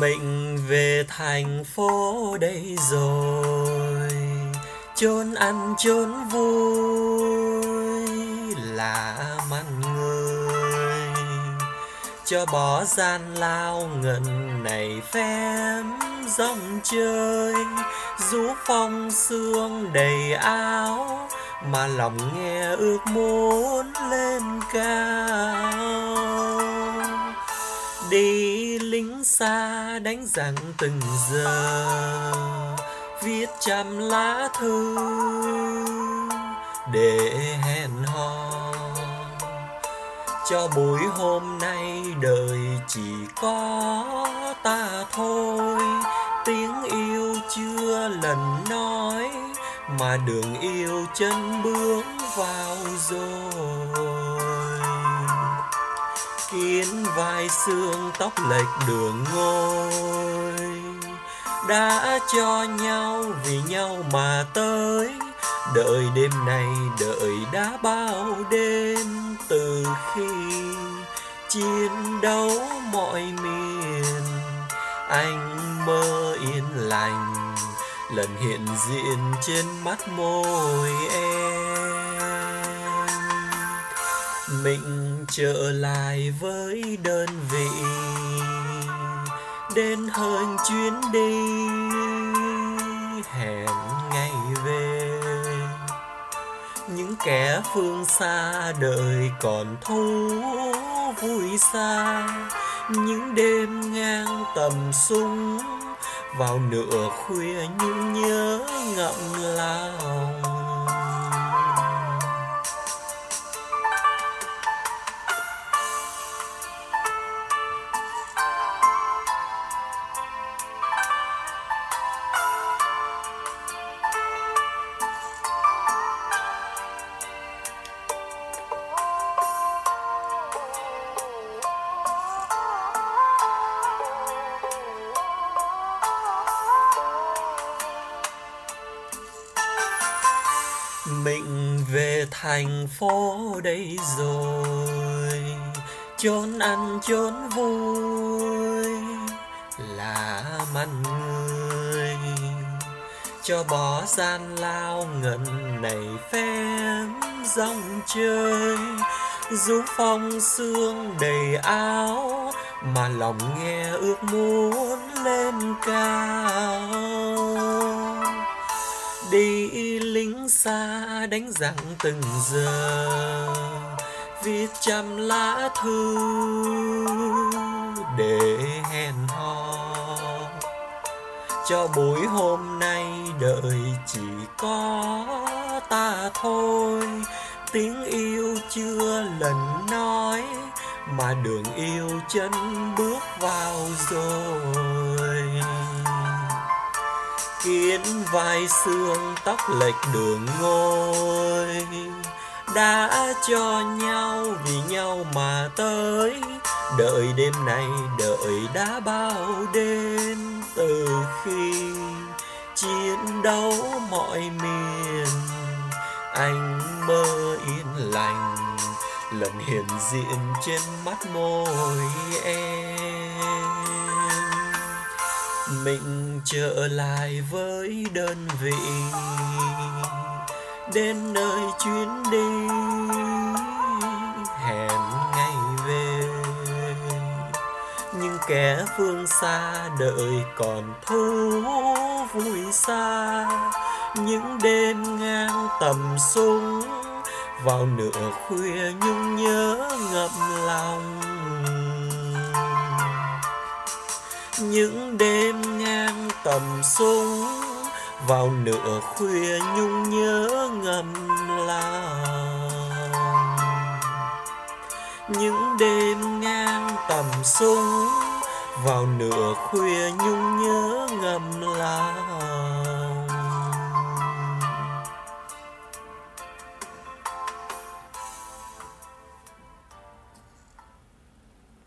Mình về thành phố đây rồi, chốn ăn chốn vui là mặn người. Cho bỏ gian lao ngần này phép dòng chơi, rú phong sương đầy áo mà lòng nghe ước muốn lên cao. Đi lính xa đánh giặc từng giờ, viết trăm lá thư để hẹn hò. Cho buổi hôm nay đời chỉ có ta thôi, tiếng yêu chưa lần nói mà đường yêu chân bước vào rồi. Kiến vai xương tóc lệch đường ngôi, đã cho nhau vì nhau mà tới. Đợi đêm này đợi đã bao đêm, từ khi chiến đấu mọi miền anh mơ yên lành lần hiện diện trên mắt môi em. Mình trở lại với đơn vị, đến hơn chuyến đi hẹn ngày về. Những kẻ phương xa đời còn thú vui xa, những đêm ngang tầm súng vào nửa khuya nhung nhớ ngậm lòng. Mình về thành phố đây rồi, chốn ăn chốn vui là mặn người. Cho bỏ gian lao ngần này phép dòng chơi, rú phong sương đầy áo mà lòng nghe ước muốn lên cao. Đi lính xa đánh giặc từng giờ, viết trăm lá thư để hẹn hò. Cho buổi hôm nay đời chỉ có ta thôi, tiếng yêu chưa lần nói mà đường yêu chân bước vào rồi. Kiến vai xương tóc lệch đường ngôi, đã cho nhau vì nhau mà tới. Đợi đêm này đợi đã bao đêm, từ khi chiến đấu mọi miền anh mơ yên lành lần hiện diện trên mắt môi em. Mình trở lại với đơn vị, đến nơi chuyến đi hẹn ngày về. Những kẻ phương xa đợi còn thú vui xa, những đêm ngang tầm súng vào nửa khuya nhung nhớ ngậm lòng. Những đêm ngang tầm súng vào nửa khuya nhung nhớ ngầm lòng. Những đêm ngang tầm súng vào nửa khuya nhung nhớ ngầm lòng.